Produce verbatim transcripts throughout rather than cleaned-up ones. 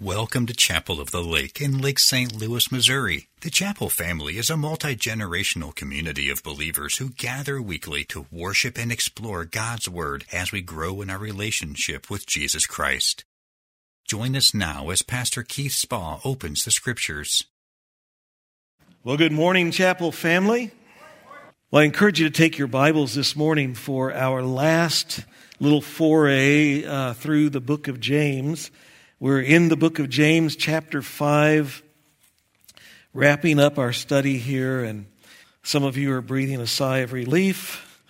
Welcome to Chapel of the Lake in Lake Saint Louis, Missouri. The Chapel family is a multi-generational community of believers who gather weekly to worship and explore God's Word as we grow in our relationship with Jesus Christ. Join us now as Pastor Keith Spaw opens the Scriptures. Well, good morning, Chapel family. Well, I encourage you to take your Bibles this morning for our last little foray uh, through the book of James. We're in the book of James, chapter five, wrapping up our study here, and some of you are breathing a sigh of relief.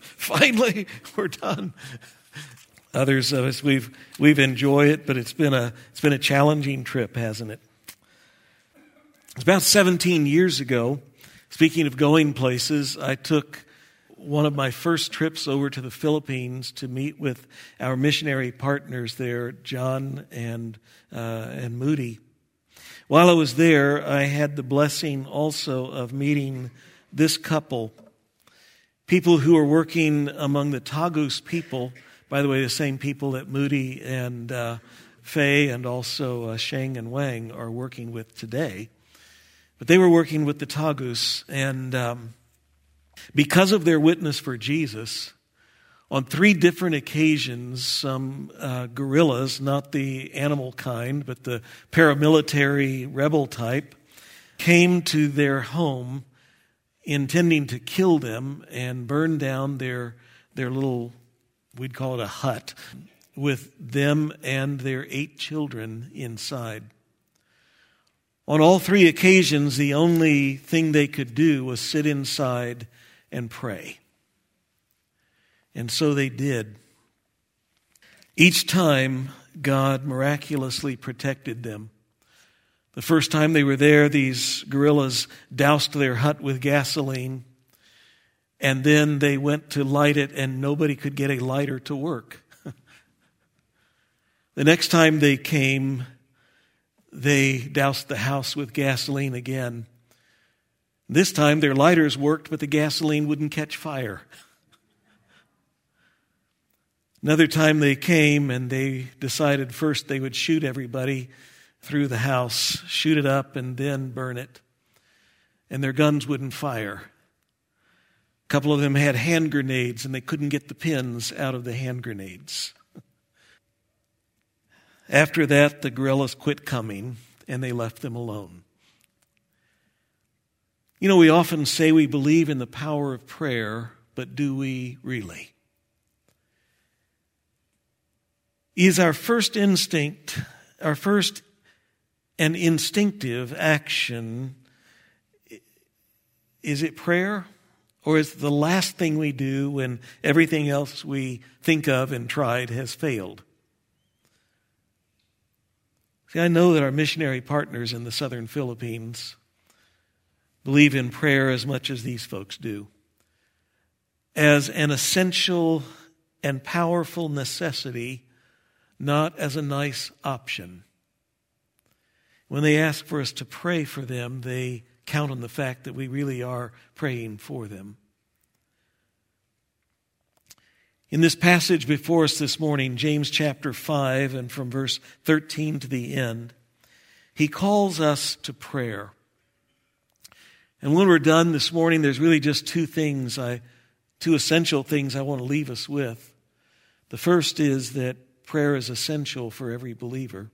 Finally, we're done. Others of us, we've we've enjoyed it, but it's been a it's been a challenging trip, hasn't it? It's about seventeen years ago. Speaking of going places, I took one of my first trips over to the Philippines to meet with our missionary partners there, John and uh, and Moody. While I was there, I had the blessing also of meeting this couple, people who are working among the Tagus people, by the way, the same people that Moody and uh, Faye and also uh, Shang and Wang are working with today. But they were working with the Tagus, and um, because of their witness for Jesus, on three different occasions, some uh, guerrillas, not the animal kind, but the paramilitary rebel type, came to their home intending to kill them and burn down their their little, we'd call it a hut, with them and their eight children inside. On all three occasions, the only thing they could do was sit inside and pray. And so they did. Each time, God miraculously protected them. The first time they were there, these guerrillas doused their hut with gasoline, and then they went to light it, and nobody could get a lighter to work. The next time they came, they doused the house with gasoline again. This time their lighters worked, but the gasoline wouldn't catch fire. Another time they came and they decided first they would shoot everybody through the house, shoot it up and then burn it. And their guns wouldn't fire. A couple of them had hand grenades and they couldn't get the pins out of the hand grenades. After that, the guerrillas quit coming, and they left them alone. You know, we often say we believe in the power of prayer, but do we really? Is our first instinct, our first and instinctive action, is it prayer? Or is it the last thing we do when everything else we think of and tried has failed? See, I know that our missionary partners in the Southern Philippines believe in prayer as much as these folks do, as an essential and powerful necessity, not as a nice option. When they ask for us to pray for them, they count on the fact that we really are praying for them. In this passage before us this morning, James chapter five, and from verse thirteen to the end, he calls us to prayer. And when we're done this morning, there's really just two things, I, two essential things I want to leave us with. The first is that prayer is essential for every believer.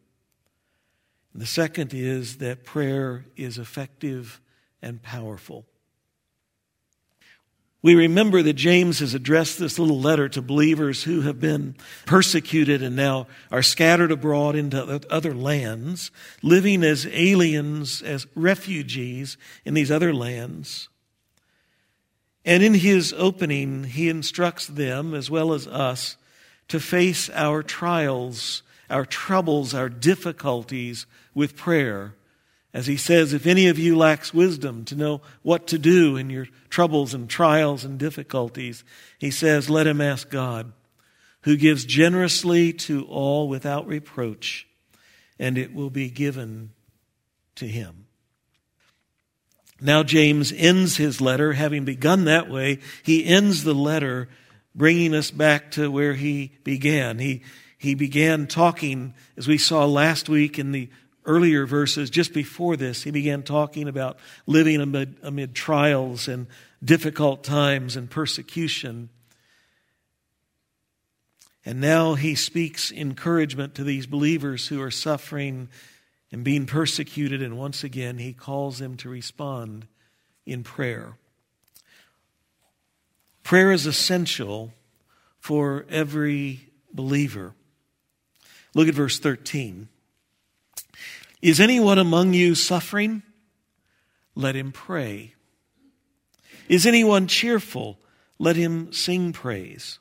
And the second is that prayer is effective and powerful. We remember that James has addressed this little letter to believers who have been persecuted and now are scattered abroad into other lands, living as aliens, as refugees in these other lands. And in his opening, he instructs them, as well as us, to face our trials, our troubles, our difficulties with prayer. As he says, if any of you lacks wisdom to know what to do in your troubles and trials and difficulties, he says, let him ask God, who gives generously to all without reproach, and it will be given to him. Now James ends his letter, having begun that way, he ends the letter bringing us back to where he began. He he began talking, as we saw last week in the earlier verses, just before this, he began talking about living amid, amid trials and difficult times and persecution. And now he speaks encouragement to these believers who are suffering and being persecuted. And once again, he calls them to respond in prayer. Prayer is essential for every believer. Look at verse thirteen. Is anyone among you suffering? Let him pray. Is anyone cheerful? Let him sing praise.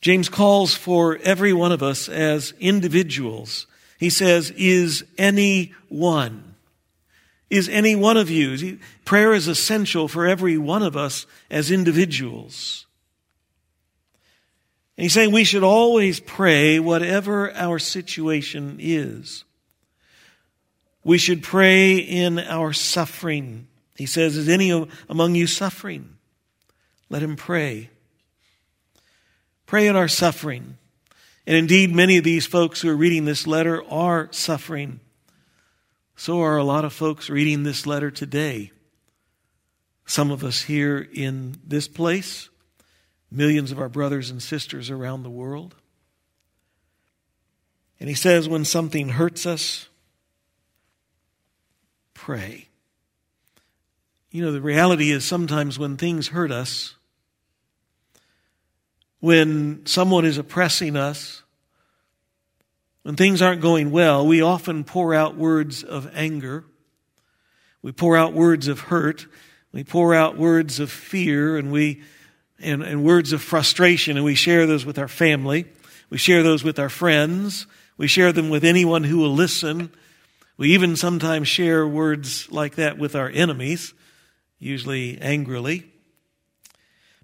James calls for every one of us as individuals. He says, is any one? Is any one of you? Prayer is essential for every one of us as individuals. And he's saying we should always pray whatever our situation is. We should pray in our suffering. He says, is any among you suffering? Let him pray. Pray in our suffering. And indeed, many of these folks who are reading this letter are suffering. So are a lot of folks reading this letter today. Some of us here in this place, millions of our brothers and sisters around the world. And he says, when something hurts us, pray. You know, the reality is sometimes when things hurt us, when someone is oppressing us, when things aren't going well, we often pour out words of anger. We pour out words of hurt. We pour out words of fear and we and, and words of frustration, and we share those with our family. We share those with our friends. We share them with anyone who will listen. We even sometimes share words like that with our enemies, usually angrily.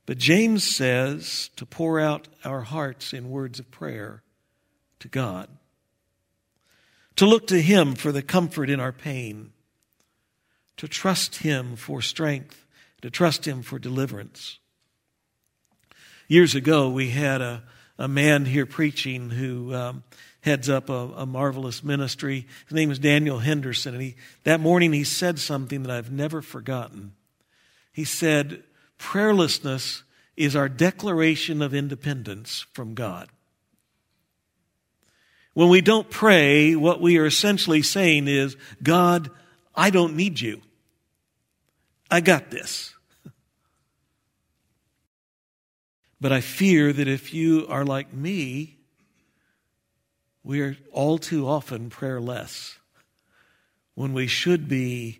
But James says to pour out our hearts in words of prayer to God, to look to Him for the comfort in our pain, to trust Him for strength, to trust Him for deliverance. Years ago, we had a, a man here preaching who um, heads up a, a marvelous ministry. His name is Daniel Henderson, and he, that morning he said something that I've never forgotten. He said, prayerlessness is our declaration of independence from God. When we don't pray, what we are essentially saying is, God, I don't need you. I got this. But I fear that if you are like me, we are all too often prayerless when we should be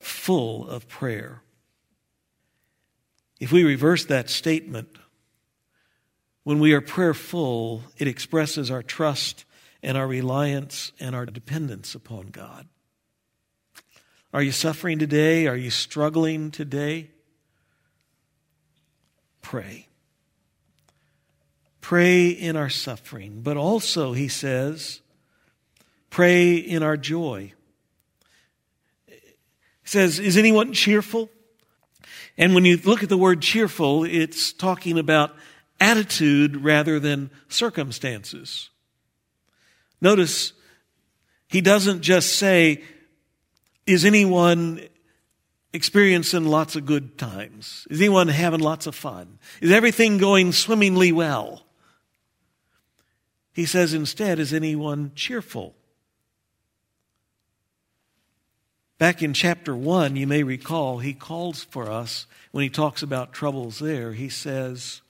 full of prayer. If we reverse that statement, when we are prayerful, it expresses our trust and our reliance and our dependence upon God. Are you suffering today? Are you struggling today? Pray. Pray in our suffering. But also, he says, pray in our joy. He says, is anyone cheerful? And when you look at the word cheerful, it's talking about attitude rather than circumstances. Notice, he doesn't just say, is anyone experiencing lots of good times? Is anyone having lots of fun? Is everything going swimmingly well? He says instead, is anyone cheerful? Back in chapter one, you may recall, he calls for us when he talks about troubles there. He says,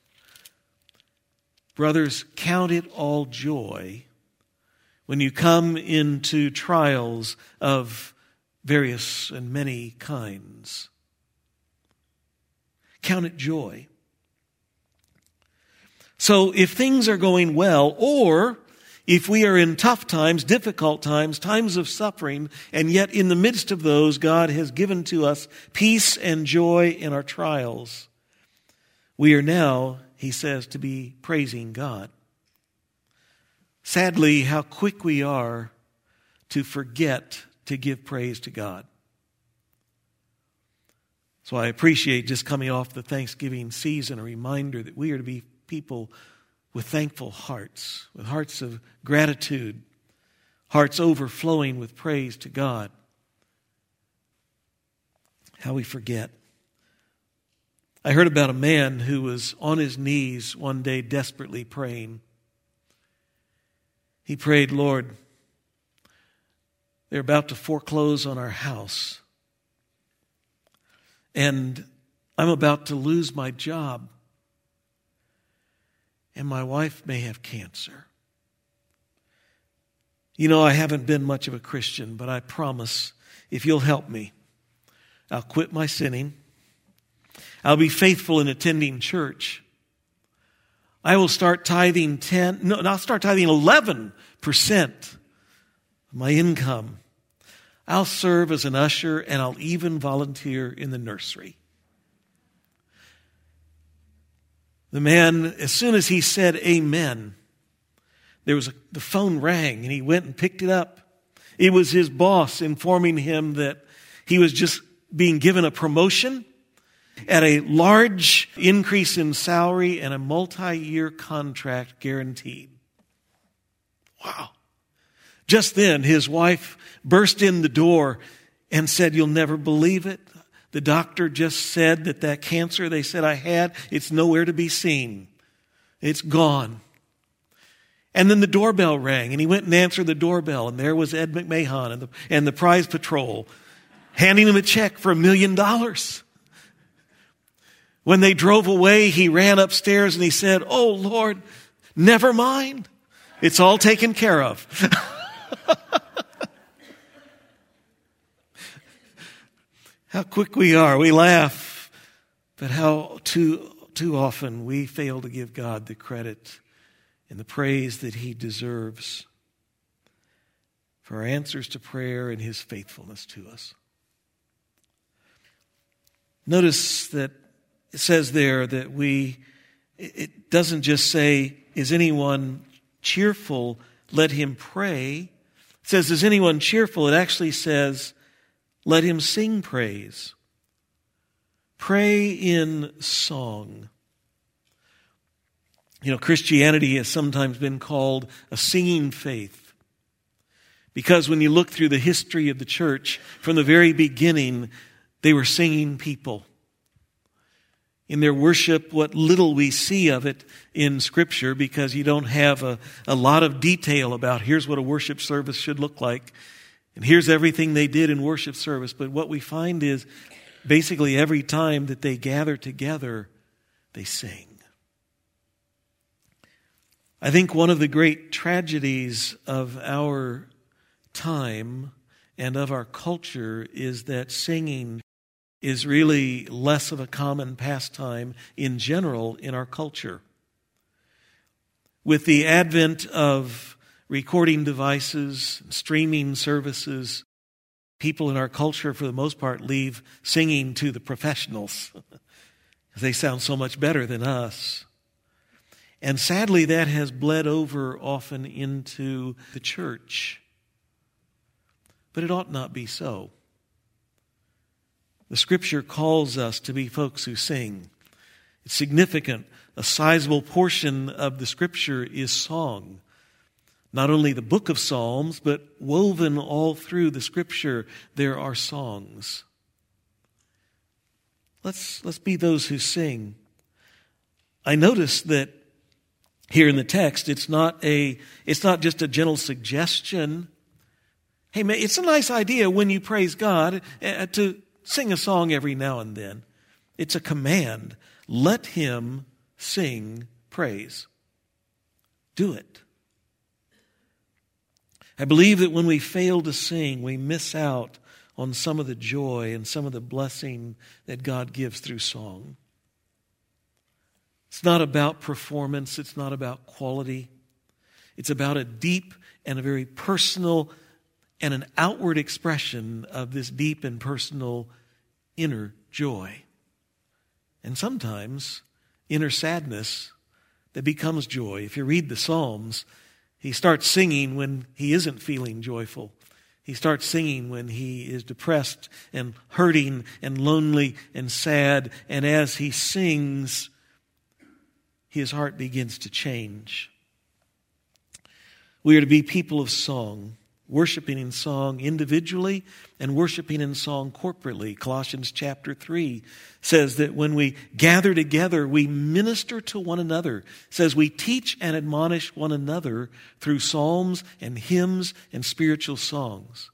brothers, count it all joy when you come into trials of various and many kinds. Count it joy. So if things are going well, or if we are in tough times, difficult times, times of suffering, and yet in the midst of those, God has given to us peace and joy in our trials, we are now, he says, to be praising God. Sadly, how quick we are to forget to give praise to God. So I appreciate, just coming off the Thanksgiving season, a reminder that we are to be people with thankful hearts, with hearts of gratitude, hearts overflowing with praise to God. How we forget. I heard about a man who was on his knees one day desperately praying. He prayed, "Lord, they're about to foreclose on our house, and I'm about to lose my job, and my wife may have cancer. You know, I haven't been much of a Christian, but I promise if you'll help me, I'll quit my sinning. I'll be faithful in attending church. I will start tithing ten. No, I'll start tithing eleven percent of my income. I'll serve as an usher, and I'll even volunteer in the nursery." The man, as soon as he said amen, there was a, the phone rang, and he went and picked it up. It was his boss informing him that he was just being given a promotion at a large increase in salary and a multi-year contract guaranteed. Wow. Just then, his wife burst in the door and said, "You'll never believe it. The doctor just said that that cancer they said I had, it's nowhere to be seen. It's gone." And then the doorbell rang, and he went and answered the doorbell, and there was Ed McMahon and the, and the prize patrol handing him a check for a million dollars. When they drove away, he ran upstairs and he said, "Oh, Lord, never mind. It's all taken care of." How quick we are. We laugh. But how too, too often we fail to give God the credit and the praise that he deserves for our answers to prayer and his faithfulness to us. Notice that it says there that we, it doesn't just say, "Is anyone cheerful? Let him pray." It says, "Is anyone cheerful?" It actually says, "Let him sing praise." Pray in song. You know, Christianity has sometimes been called a singing faith, because when you look through the history of the church, from the very beginning, they were singing people. In their worship, what little we see of it in Scripture, because you don't have a, a lot of detail about here's what a worship service should look like, and here's everything they did in worship service. But what we find is basically every time that they gather together, they sing. I think one of the great tragedies of our time and of our culture is that singing is really less of a common pastime in general in our culture. With the advent of recording devices, streaming services, people in our culture, for the most part, leave singing to the professionals. They sound so much better than us. And sadly, that has bled over often into the church. But it ought not be so. The Scripture calls us to be folks who sing. It's significant. A sizable portion of the Scripture is song. Not only the book of Psalms, but woven all through the Scripture, there are songs. Let's, let's be those who sing. I notice that here in the text, it's not a, it's not just a gentle suggestion. Hey, man, it's a nice idea when you praise God to sing a song every now and then. It's a command. Let him sing praise. Do it. I believe that when we fail to sing, we miss out on some of the joy and some of the blessing that God gives through song. It's not about performance. It's not about quality. It's about a deep and a very personal and an outward expression of this deep and personal inner joy. And sometimes inner sadness that becomes joy. If you read the Psalms, he starts singing when he isn't feeling joyful. He starts singing when he is depressed and hurting and lonely and sad. And as he sings, his heart begins to change. We are to be people of song, worshiping in song individually and worshiping in song corporately. Colossians chapter three says that when we gather together, we minister to one another. It says we teach and admonish one another through psalms and hymns and spiritual songs.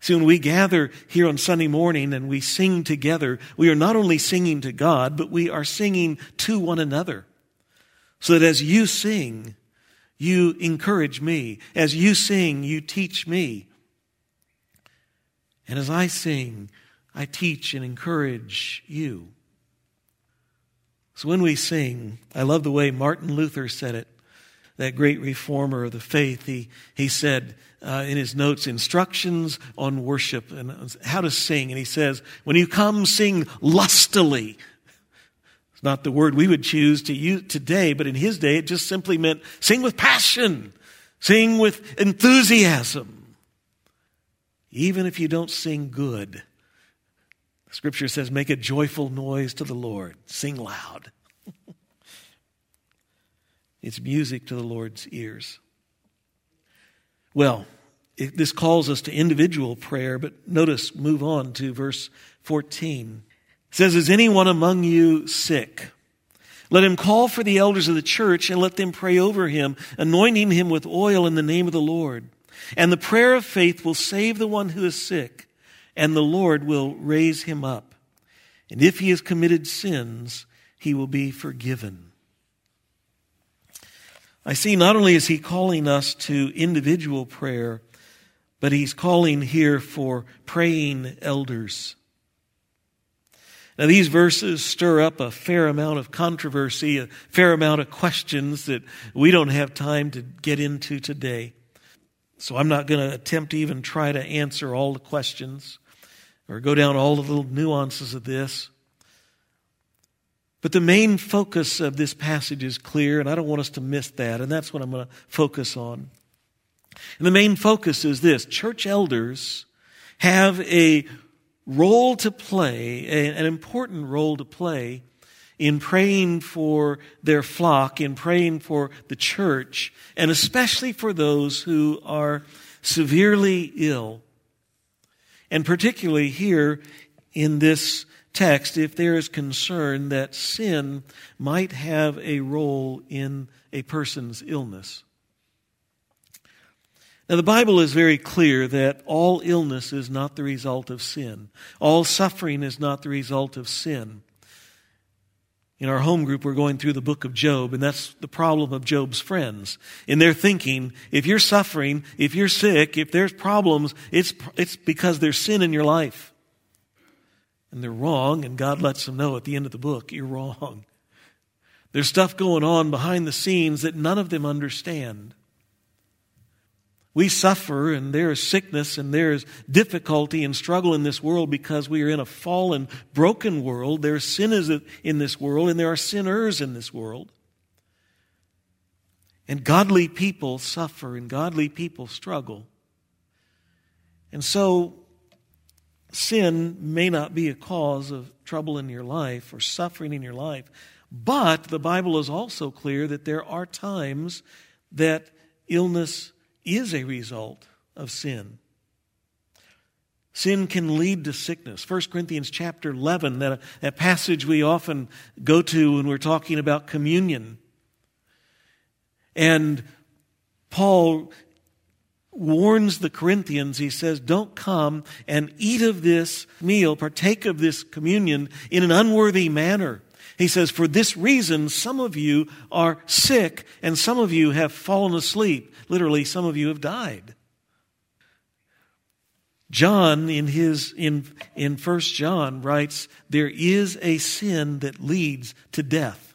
See, when we gather here on Sunday morning and we sing together, we are not only singing to God, but we are singing to one another. So that as you sing, you encourage me. As you sing, you teach me. And as I sing, I teach and encourage you. So when we sing, I love the way Martin Luther said it, that great reformer of the faith. He, he said uh, in his notes, instructions on worship and how to sing. And he says, when you come, sing lustily. It's not the word we would choose to use today, but in his day, it just simply meant sing with passion, sing with enthusiasm. Even if you don't sing good, Scripture says, make a joyful noise to the Lord. Sing loud. It's music to the Lord's ears. Well, it, this calls us to individual prayer, but notice, move on to verse fourteen. It says, is anyone among you sick? Let him call for the elders of the church and let them pray over him, anointing him with oil in the name of the Lord. And the prayer of faith will save the one who is sick, and the Lord will raise him up. And if he has committed sins, he will be forgiven. I see not only is he calling us to individual prayer, but he's calling here for praying elders. Now, these verses stir up a fair amount of controversy, a fair amount of questions that we don't have time to get into today. So I'm not going to attempt to even try to answer all the questions or go down all the little nuances of this. But the main focus of this passage is clear, and I don't want us to miss that, and that's what I'm going to focus on. And the main focus is this. Church elders have a role to play, an important role to play in praying for their flock, in praying for the church, and especially for those who are severely ill. And particularly here in this text, if there is concern that sin might have a role in a person's illness. Now, the Bible is very clear that all illness is not the result of sin. All suffering is not the result of sin. In our home group, we're going through the book of Job, and that's the problem of Job's friends. In their thinking, if you're suffering, if you're sick, if there's problems, it's it's because there's sin in your life. And they're wrong, and God lets them know at the end of the book, you're wrong. There's stuff going on behind the scenes that none of them understand. We suffer, and there is sickness, and there is difficulty and struggle in this world because we are in a fallen, broken world. There are sinners in this world, and there are sinners in this world. And godly people suffer, and godly people struggle. And so, sin may not be a cause of trouble in your life or suffering in your life, but the Bible is also clear that there are times that illness is a result of sin. Sin can lead to sickness. First Corinthians chapter eleven, that, that passage we often go to when we're talking about communion. And Paul warns the Corinthians, he says, don't come and eat of this meal, partake of this communion in an unworthy manner. He says, for this reason, some of you are sick and some of you have fallen asleep. Literally, some of you have died. John, in his in, in First John, writes, there is a sin that leads to death.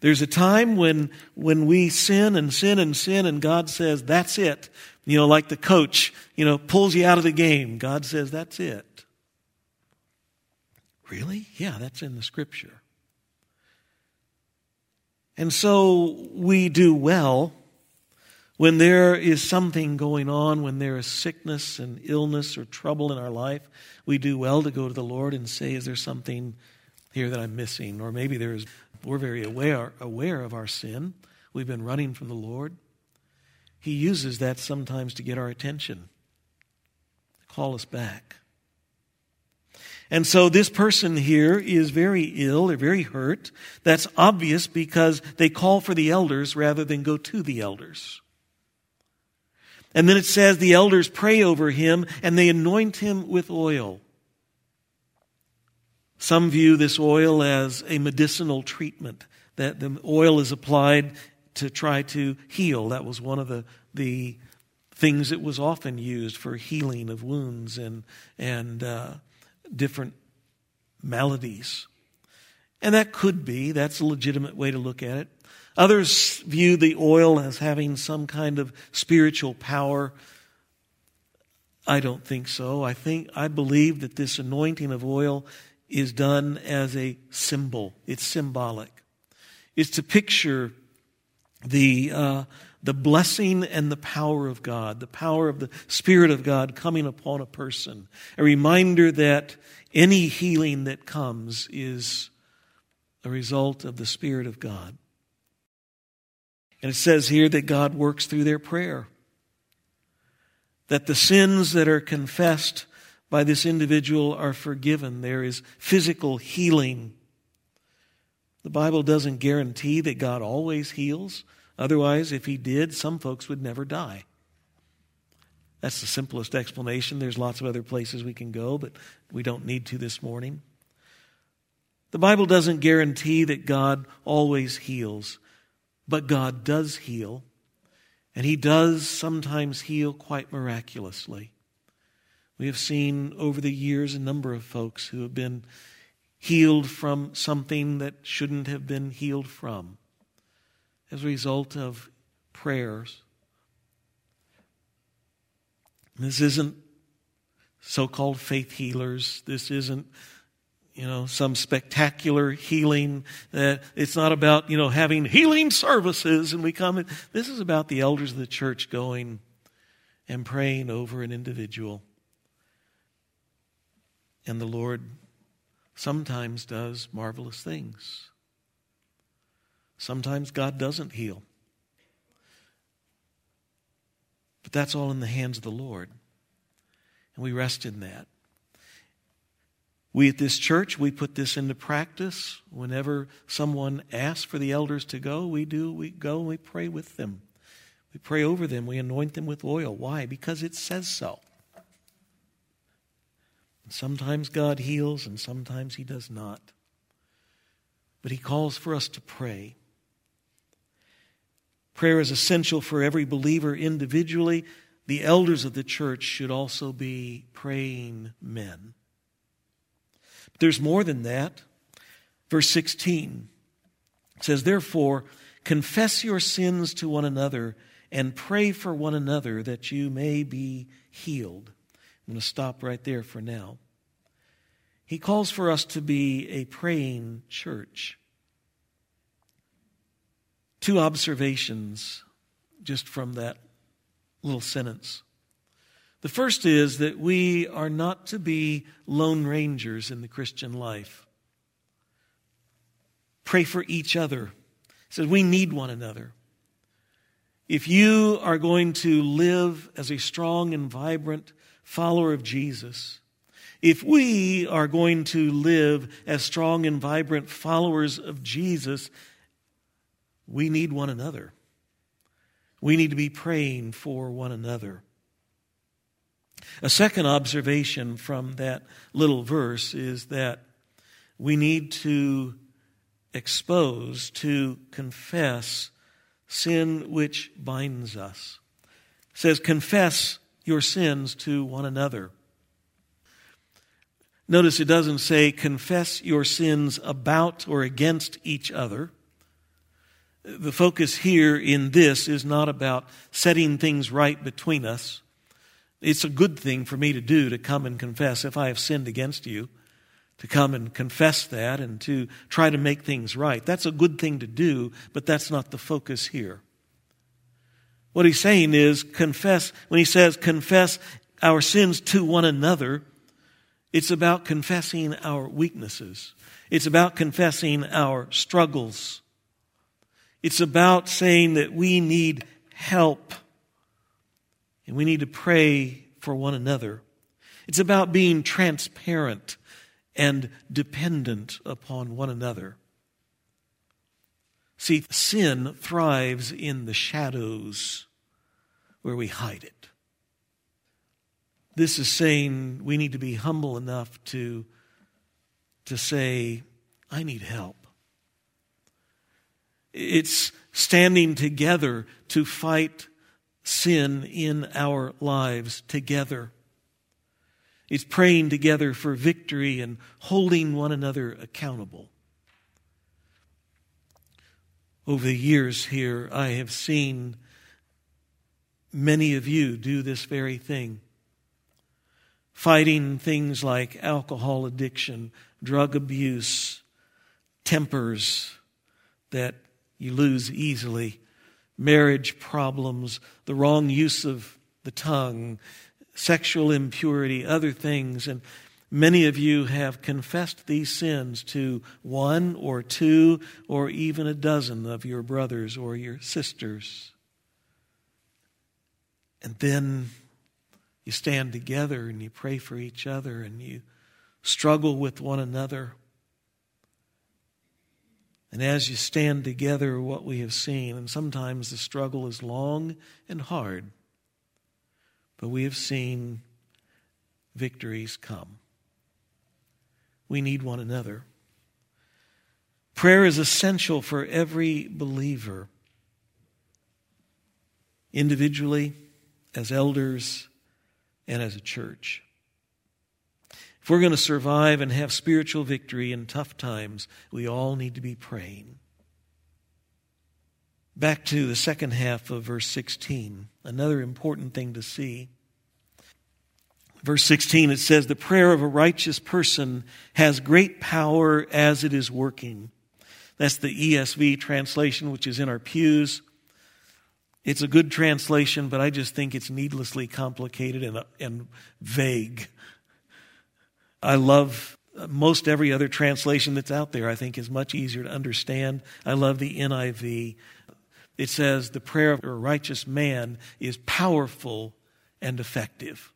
There's a time when, when we sin and sin and sin, and God says, that's it. You know, like the coach, you know, pulls you out of the game. God says, that's it. Really? Yeah, that's in the Scripture. And so we do well when there is something going on, when there is sickness and illness or trouble in our life, we do well to go to the Lord and say, is there something here that I'm missing? Or maybe there is We're very aware, aware of our sin. We've been running from the Lord. He uses that sometimes to get our attention, to call us back. And so this person here is very ill, they're very hurt. That's obvious because they call for the elders rather than go to the elders. And then it says the elders pray over him and they anoint him with oil. Some view this oil as a medicinal treatment, that the oil is applied to try to heal. That was one of the, the things that was often used for healing of wounds and, and uh, different maladies. And that could be, that's a legitimate way to look at it. Others view the oil as having some kind of spiritual power. I don't think so. I think I believe that this anointing of oil is done as a symbol. It's symbolic. It's to picture the uh, the blessing and the power of God, the power of the Spirit of God coming upon a person. A reminder that any healing that comes is a result of the Spirit of God. And it says here that God works through their prayer. That the sins that are confessed by this individual are forgiven. There is physical healing. The Bible doesn't guarantee that God always heals. Otherwise, if He did, some folks would never die. That's the simplest explanation. There's lots of other places we can go, but we don't need to this morning. The Bible doesn't guarantee that God always heals. But God does heal, and He does sometimes heal quite miraculously. We have seen over the years a number of folks who have been healed from something that shouldn't have been healed from as a result of prayers. This isn't so-called faith healers. This isn't You know, some spectacular healing. That it's not about, you know, having healing services and we come in. This is about the elders of the church going and praying over an individual. And the Lord sometimes does marvelous things. Sometimes God doesn't heal. But that's all in the hands of the Lord. And we rest in that. We at this church, we put this into practice. Whenever someone asks for the elders to go, we do, we go, we pray with them. We pray over them, we anoint them with oil. Why? Because it says so. And sometimes God heals and sometimes He does not. But He calls for us to pray. Prayer is essential for every believer individually. The elders of the church should also be praying men. There's more than that. Verse sixteen says, "Therefore, confess your sins to one another and pray for one another that you may be healed." I'm going to stop right there for now. He calls for us to be a praying church. Two observations just from that little sentence. The first is that we are not to be lone rangers in the Christian life. Pray for each other. He says we need one another. If you are going to live as a strong and vibrant follower of Jesus, if we are going to live as strong and vibrant followers of Jesus, we need one another. We need to be praying for one another. A second observation from that little verse is that we need to expose, to confess sin which binds us. It says, confess your sins to one another. Notice it doesn't say confess your sins about or against each other. The focus here in this is not about setting things right between us. It's a good thing for me to do, to come and confess if I have sinned against you, to come and confess that and to try to make things right. That's a good thing to do, but that's not the focus here. What he's saying is confess, when he says confess our sins to one another, It's about confessing our weaknesses. It's about confessing our struggles. It's about saying that we need help and we need to pray for one another. It's about being transparent and dependent upon one another. See, sin thrives in the shadows where we hide it. This is saying we need to be humble enough to, to say, I need help. It's standing together to fight sin in our lives together. It's praying together for victory and holding one another accountable. Over the years here, I have seen many of you do this very thing. Fighting things like alcohol addiction, drug abuse, tempers that you lose easily, marriage problems, the wrong use of the tongue, sexual impurity, other things. And many of you have confessed these sins to one or two or even a dozen of your brothers or your sisters. And then you stand together and you pray for each other and you struggle with one another. And as you stand together, what we have seen, and sometimes the struggle is long and hard, but we have seen victories come. We need one another. Prayer is essential for every believer, individually, as elders, and as a church. If we're going to survive and have spiritual victory in tough times, we all need to be praying. Back to the second half of verse sixteen, another important thing to see. Verse sixteen, it says, the prayer of a righteous person has great power as it is working. That's the E S V translation, which is in our pews. It's a good translation, but I just think it's needlessly complicated and, and vague. I love most every other translation that's out there. I think is much easier to understand. I love the N I V. It says, the prayer of a righteous man is powerful and effective.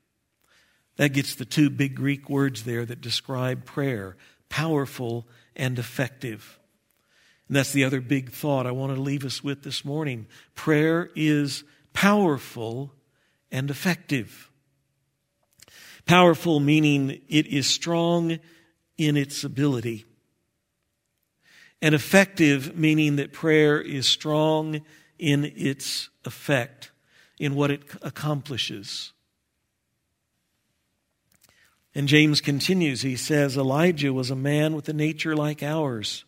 That gets the two big Greek words there that describe prayer, powerful and effective. And that's the other big thought I want to leave us with this morning. Prayer is powerful and effective. Powerful meaning it is strong in its ability. And effective meaning that prayer is strong in its effect, in what it accomplishes. And James continues, he says, Elijah was a man with a nature like ours.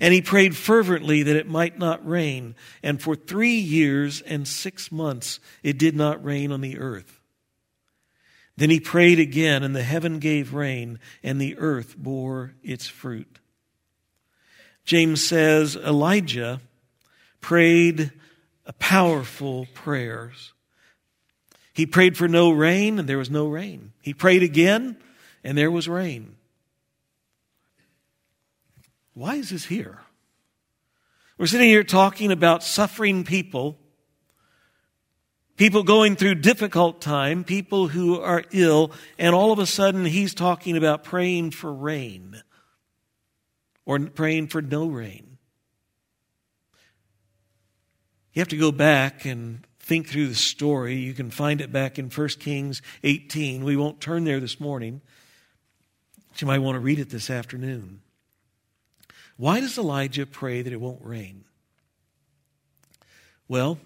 And he prayed fervently that it might not rain. And for three years and six months, it did not rain on the earth. Then he prayed again, and the heaven gave rain, and the earth bore its fruit. James says, Elijah prayed a powerful prayer. He prayed for no rain, and there was no rain. He prayed again, and there was rain. Why is this here? We're sitting here talking about suffering people, people going through difficult time, people who are ill, and all of a sudden he's talking about praying for rain or praying for no rain. You have to go back and think through the story. You can find it back in First Kings eighteen. We won't turn there this morning, but you might want to read it this afternoon. Why does Elijah pray that it won't rain? Well,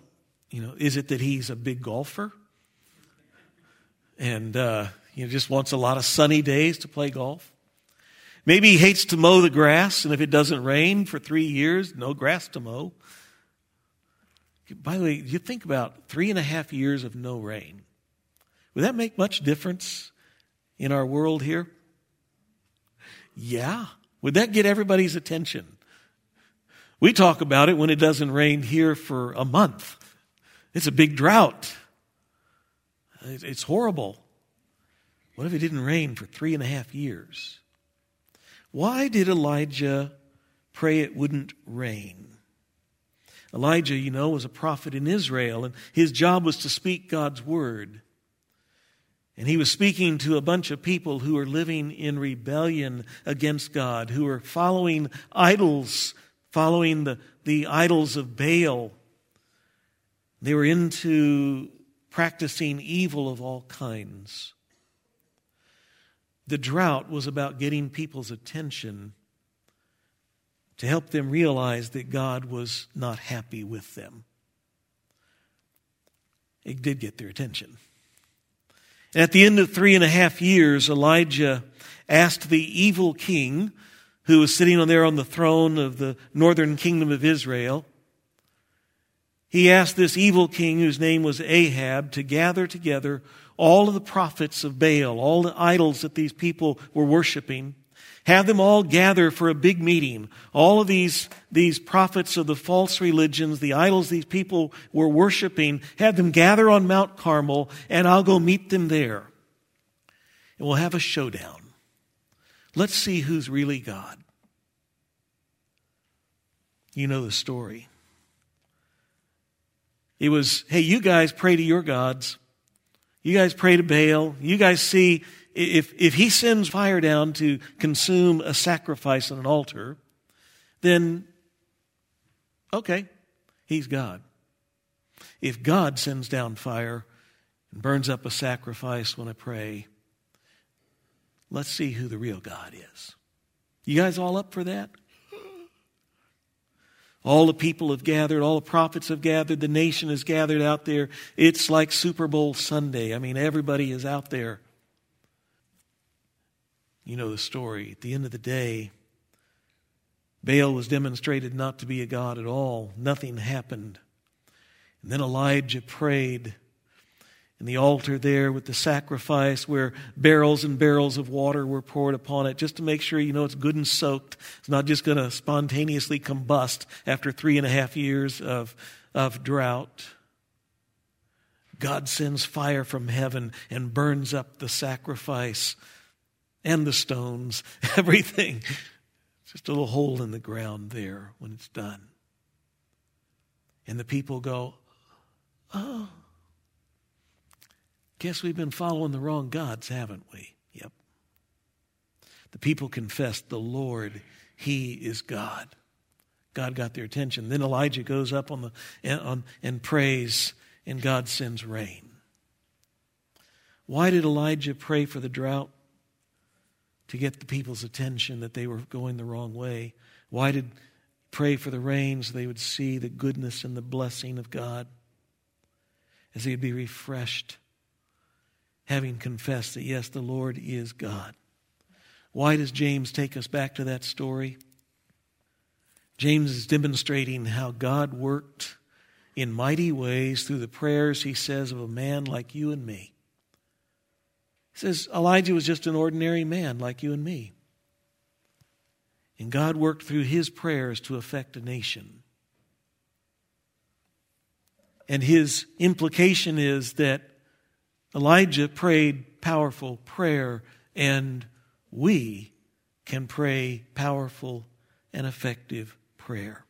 you know, is it that he's a big golfer and uh, you know, just wants a lot of sunny days to play golf? Maybe he hates to mow the grass, and if it doesn't rain for three years, no grass to mow. By the way, you think about three and a half years of no rain. Would that make much difference in our world here? Yeah. Would that get everybody's attention? We talk about it when it doesn't rain here for a month. It's a big drought. It's horrible. What if it didn't rain for three and a half years? Why did Elijah pray it wouldn't rain? Elijah, you know, was a prophet in Israel, and his job was to speak God's word. And he was speaking to a bunch of people who are living in rebellion against God, who are following idols, following the, the idols of Baal. They were into practicing evil of all kinds. The drought was about getting people's attention to help them realize that God was not happy with them. It did get their attention. And at the end of three and a half years, Elijah asked the evil king, who was sitting on there on the throne of the northern kingdom of Israel, he asked this evil king, whose name was Ahab, to gather together all of the prophets of Baal, all the idols that these people were worshiping, have them all gather for a big meeting. All of these, these prophets of the false religions, the idols these people were worshiping, have them gather on Mount Carmel, and I'll go meet them there. And we'll have a showdown. Let's see who's really God. You know the story. It was, hey, you guys pray to your gods. You guys pray to Baal. You guys see, if, if he sends fire down to consume a sacrifice on an altar, then, okay, he's God. If God sends down fire and burns up a sacrifice when I pray, let's see who the real God is. You guys all up for that? All the people have gathered, all the prophets have gathered, the nation is gathered out there. It's like Super Bowl Sunday. I mean, everybody is out there. You know the story. At the end of the day, Baal was demonstrated not to be a god at all. Nothing happened. And then Elijah prayed, and the altar there with the sacrifice where barrels and barrels of water were poured upon it just to make sure, you know, it's good and soaked. It's not just going to spontaneously combust after three and a half years of, of drought. God sends fire from heaven and burns up the sacrifice and the stones, everything. Just a little hole in the ground there when it's done. And the people go, oh, guess we've been following the wrong gods, haven't we? Yep. The people confessed, the Lord, he is God. God got their attention. Then Elijah goes up on the on, and prays, and God sends rain. Why did Elijah pray for the drought? To get the people's attention that they were going the wrong way. Why did he pray for the rain? So they would see the goodness and the blessing of God as they would be refreshed, having confessed that, yes, the Lord is God. Why does James take us back to that story? James is demonstrating how God worked in mighty ways through the prayers, he says, of a man like you and me. He says, Elijah was just an ordinary man like you and me. And God worked through his prayers to affect a nation. And his implication is that Elijah prayed powerful prayer, and we can pray powerful and effective prayer.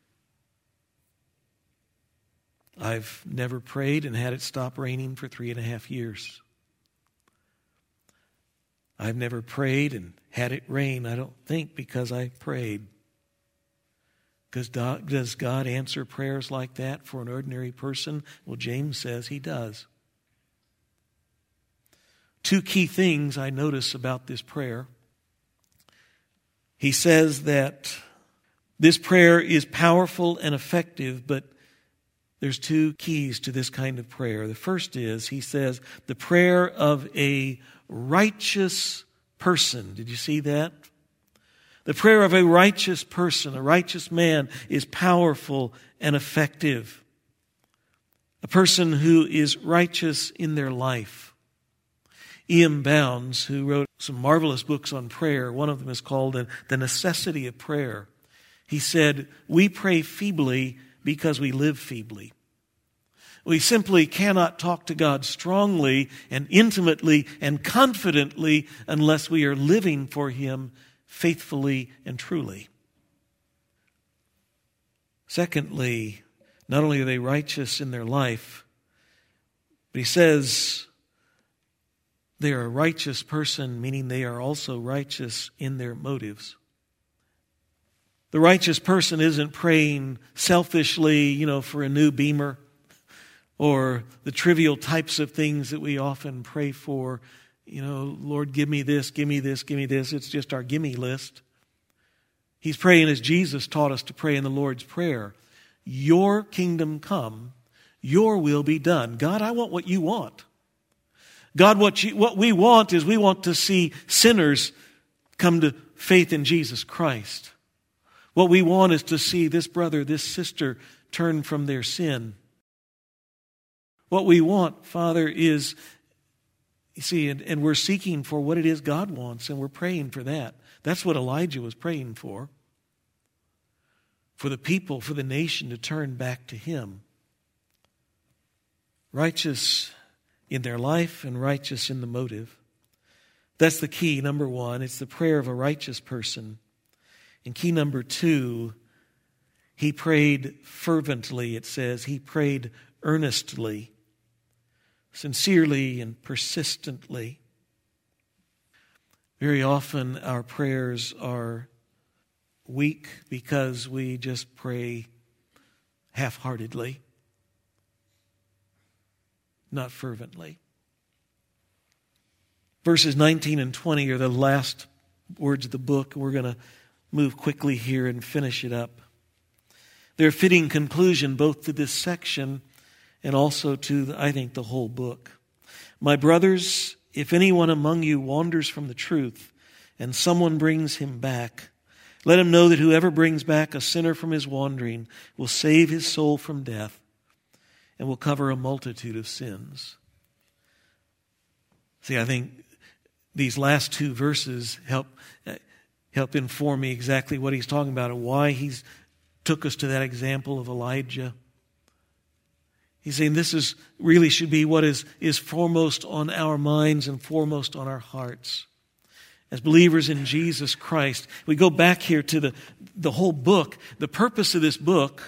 I've never prayed and had it stop raining for three and a half years. I've never prayed and had it rain, I don't think, because I prayed. Does God answer prayers like that for an ordinary person? Well, James says he does. Two key things I notice about this prayer. He says that this prayer is powerful and effective, but there's two keys to this kind of prayer. The first is, he says, the prayer of a righteous person. Did you see that? The prayer of a righteous person, a righteous man, is powerful and effective. A person who is righteous in their life. E M Bounds, who wrote some marvelous books on prayer, one of them is called The Necessity of Prayer. He said, we pray feebly because we live feebly. We simply cannot talk to God strongly and intimately and confidently unless we are living for Him faithfully and truly. Secondly, not only are they righteous in their life, but he says they are a righteous person, meaning they are also righteous in their motives. The righteous person isn't praying selfishly, you know, for a new Beamer or the trivial types of things that we often pray for. You know, Lord, give me this, give me this, give me this. It's just our gimme list. He's praying as Jesus taught us to pray in the Lord's Prayer. Your kingdom come, your will be done. God, I want what you want. God, what you, what we want is we want to see sinners come to faith in Jesus Christ. What we want is to see this brother, this sister turn from their sin. What we want, Father, is, you see, and, and we're seeking for what it is God wants, and we're praying for that. That's what Elijah was praying for. For the people, for the nation to turn back to Him. Righteous in their life and righteous in the motive. That's the key, number one. It's the prayer of a righteous person. And key number two, he prayed fervently, it says. He prayed earnestly, sincerely, and persistently. Very often our prayers are weak because we just pray half-heartedly, not fervently. Verses nineteen and twenty are the last words of the book. We're going to move quickly here and finish it up. They're a fitting conclusion both to this section and also to, I think, the whole book. My brothers, if anyone among you wanders from the truth and someone brings him back, let him know that whoever brings back a sinner from his wandering will save his soul from death and will cover a multitude of sins. See, I think these last two verses help help inform me exactly what he's talking about and why he's took us to that example of Elijah. He's saying this is really should be what is, is foremost on our minds and foremost on our hearts. As believers in Jesus Christ, we go back here to the, the whole book. The purpose of this book,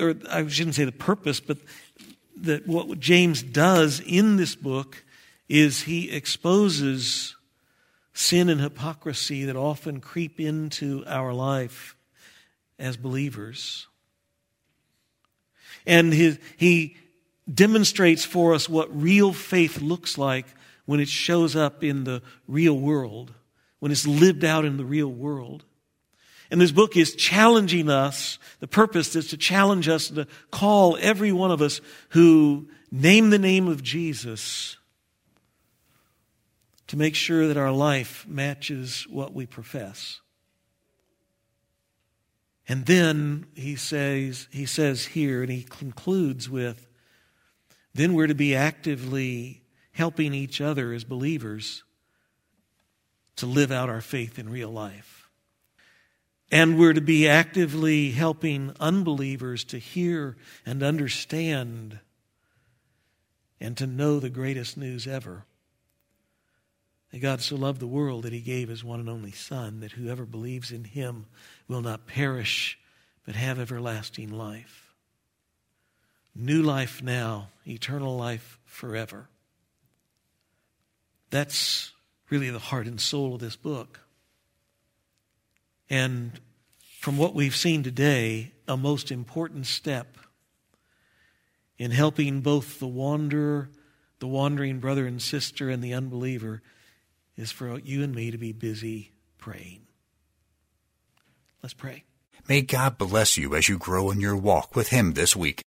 or I shouldn't say the purpose, but that what James does in this book is he exposes sin and hypocrisy that often creep into our life as believers. And his, he demonstrates for us what real faith looks like when it shows up in the real world, when it's lived out in the real world. And this book is challenging us. The purpose is to challenge us, to call every one of us who name the name of Jesus to make sure that our life matches what we profess. And then he says, he says here, and he concludes with, then we're to be actively helping each other as believers to live out our faith in real life. And we're to be actively helping unbelievers to hear and understand and to know the greatest news ever. That God so loved the world that He gave His one and only Son, that whoever believes in Him will not perish but have everlasting life. New life now, eternal life forever. That's really the heart and soul of this book. And from what we've seen today, a most important step in helping both the wanderer, the wandering brother and sister, and the unbeliever is for you and me to be busy praying. Let's pray. May God bless you as you grow in your walk with Him this week.